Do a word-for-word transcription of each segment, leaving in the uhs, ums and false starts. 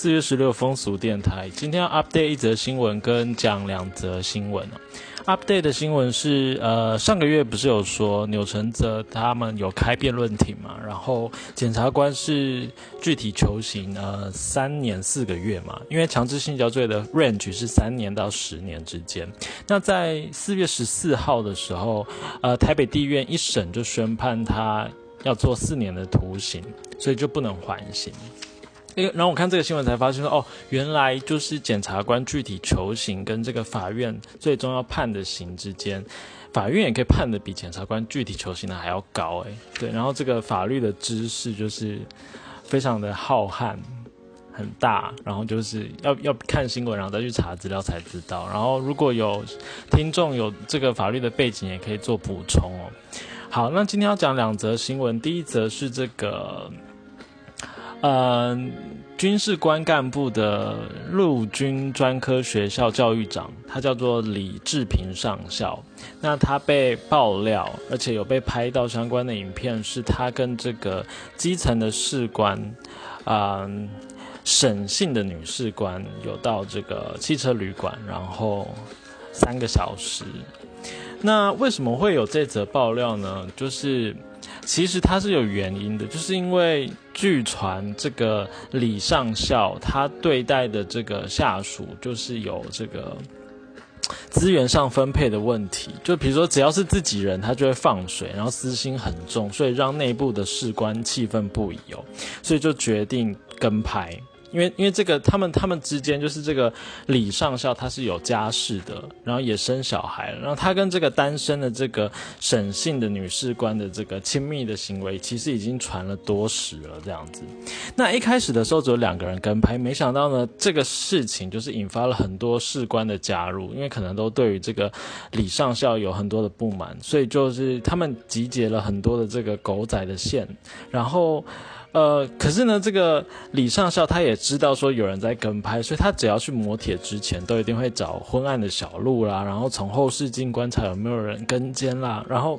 四月十六风俗电台，今天要 update 一则新闻跟讲两则新闻、哦、update 的新闻是呃上个月不是有说钮承泽他们有开辩论庭嘛，然后检察官是具体求刑呃三年四个月嘛，因为强制性交罪的 range 是三年到十年之间。那在四月十四号的时候，呃台北地院一审就宣判他要做四年的徒刑，所以就不能缓刑。然后我看这个新闻才发现说，哦，原来就是检察官具体求刑跟这个法院最终要判的刑之间，法院也可以判的比检察官具体求刑的还要高哎。对，然后这个法律的知识就是非常的浩瀚很大，然后就是要要看新闻，然后再去查资料才知道。然后如果有听众有这个法律的背景，也可以做补充哦。好，那今天要讲两则新闻，第一则是这个。呃，军事官干部的陆军专科学校教育长，他叫做李志平上校。那他被爆料，而且有被拍到相关的影片，是他跟这个基层的士官，啊、呃，沈姓的女士官有到这个汽车旅馆，然后三个小时。那为什么会有这则爆料呢？就是。其实它是有原因的，就是因为据传这个李上校他对待的这个下属就是有这个资源上分配的问题，就比如说只要是自己人他就会放水，然后私心很重，所以让内部的士官气愤不已哦，所以就决定跟拍。因为因为这个他们他们之间就是这个李上校他是有家室的，然后也生小孩了，然后他跟这个单身的这个沈姓的女士官的这个亲密的行为其实已经传了多时了这样子。那一开始的时候只有两个人跟拍，没想到呢这个事情就是引发了很多士官的加入，因为可能都对于这个李上校有很多的不满，所以就是他们集结了很多的这个狗仔的线，然后呃，可是呢，这个李上校他也知道说有人在跟拍，所以他只要去磨铁之前，都一定会找昏暗的小路啦，然后从后视镜观察有没有人跟监啦，然后，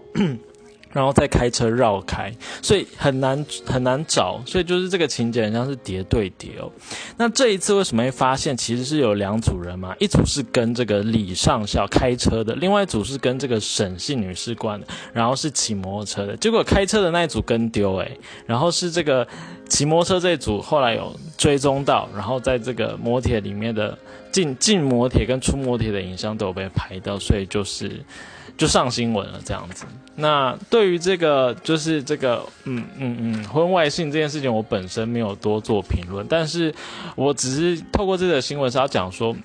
然后再开车绕开，所以很难很难找，所以就是这个情节很像是叠对叠哦。那这一次为什么会发现其实是有两组人嘛？一组是跟这个李上校开车的，另外一组是跟这个沈姓女士官的，然后是骑摩托车的。结果开车的那一组跟丢哎，然后是这个骑摩托车这一组后来有追踪到，然后在这个摩铁里面的进进摩铁跟出摩铁的影像都有被拍到，所以就是。就上新闻了这样子。那对于这个就是这个嗯嗯嗯婚外性这件事情，我本身没有多做评论，但是我只是透过这个新闻是要讲说，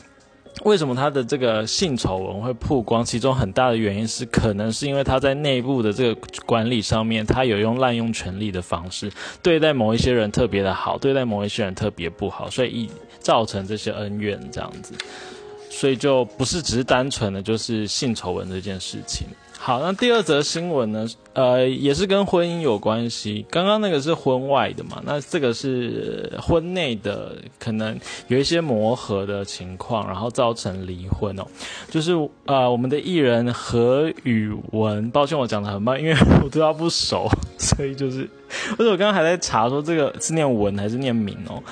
为什么他的这个性丑闻会曝光，其中很大的原因是可能是因为他在内部的这个管理上面，他有用滥用权力的方式对待某一些人特别的好，对待某一些人特别不好，所以造成这些恩怨这样子。所以就不是只是单纯的就是性丑闻这件事情。好，那第二则新闻呢，呃，也是跟婚姻有关系。刚刚那个是婚外的嘛，那这个是婚内的，可能有一些磨合的情况，然后造成离婚哦。就是呃，我们的艺人何宇文，抱歉我讲得很慢，因为我对他不熟，所以就是，而且我刚刚还在查说这个是念文还是念明哦。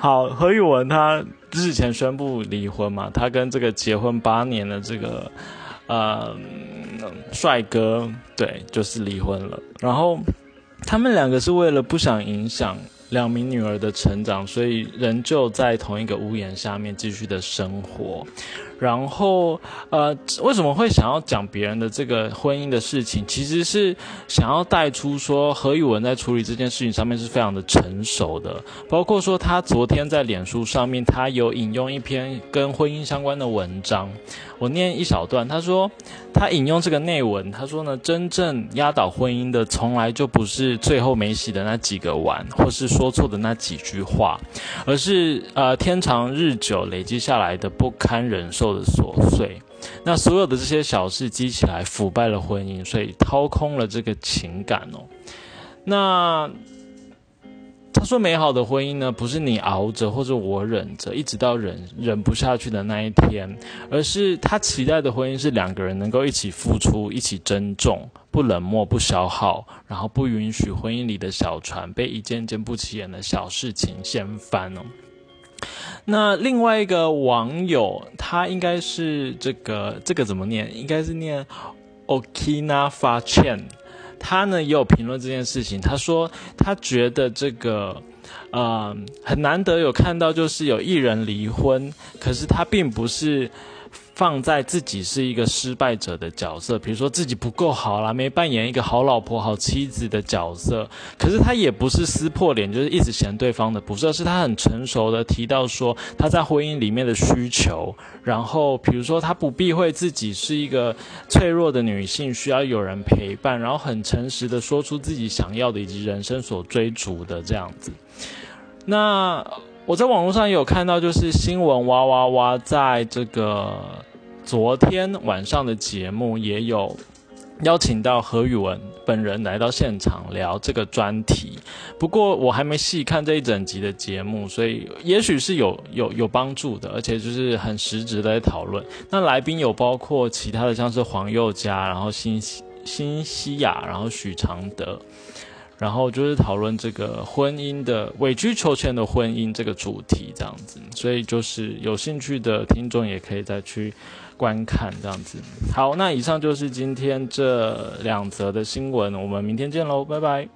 好，何宇文他日前宣布离婚嘛，他跟这个结婚八年的这个呃帅哥，对，就是离婚了。然后他们两个是为了不想影响两名女儿的成长，所以仍旧在同一个屋檐下面继续的生活。然后呃为什么会想要讲别人的这个婚姻的事情，其实是想要带出说何宇文在处理这件事情上面是非常的成熟的，包括说他昨天在脸书上面他有引用一篇跟婚姻相关的文章，我念一小段，他说他引用这个内文，他说呢，真正压倒婚姻的从来就不是最后没洗的那几个碗，或是说错的那几句话，而是呃天长日久累积下来的不堪忍受的琐碎，那所有的这些小事积起来腐败了婚姻，所以掏空了这个情感哦。那他说美好的婚姻呢，不是你熬着或者我忍着，一直到忍忍不下去的那一天，而是他期待的婚姻是两个人能够一起付出，一起珍重，不冷漠，不消耗，然后不允许婚姻里的小船被一件件不起眼的小事情掀翻哦。那另外一个网友，他应该是这个这个怎么念？应该是念 Okina Fa Chen。他呢也有评论这件事情，他说他觉得这个，呃，很难得有看到就是有艺人离婚，可是他并不是放在自己是一个失败者的角色，比如说自己不够好啦，没扮演一个好老婆好妻子的角色，可是他也不是撕破脸就是一直嫌对方的不是，而是他很成熟的提到说他在婚姻里面的需求，然后比如说他不避讳自己是一个脆弱的女性，需要有人陪伴，然后很诚实的说出自己想要的以及人生所追逐的这样子。那我在网络上也有看到，就是新闻哇哇哇在这个昨天晚上的节目也有邀请到何宇文本人来到现场聊这个专题，不过我还没细看这一整集的节目，所以也许是有有有帮助的，而且就是很实质的在讨论。那来宾有包括其他的像是黄宥嘉，然后辛辛西亚，然后许常德。然后就是讨论这个婚姻的委曲求全的婚姻这个主题这样子，所以就是有兴趣的听众也可以再去观看这样子。好，那以上就是今天这两则的新闻，我们明天见咯，拜拜。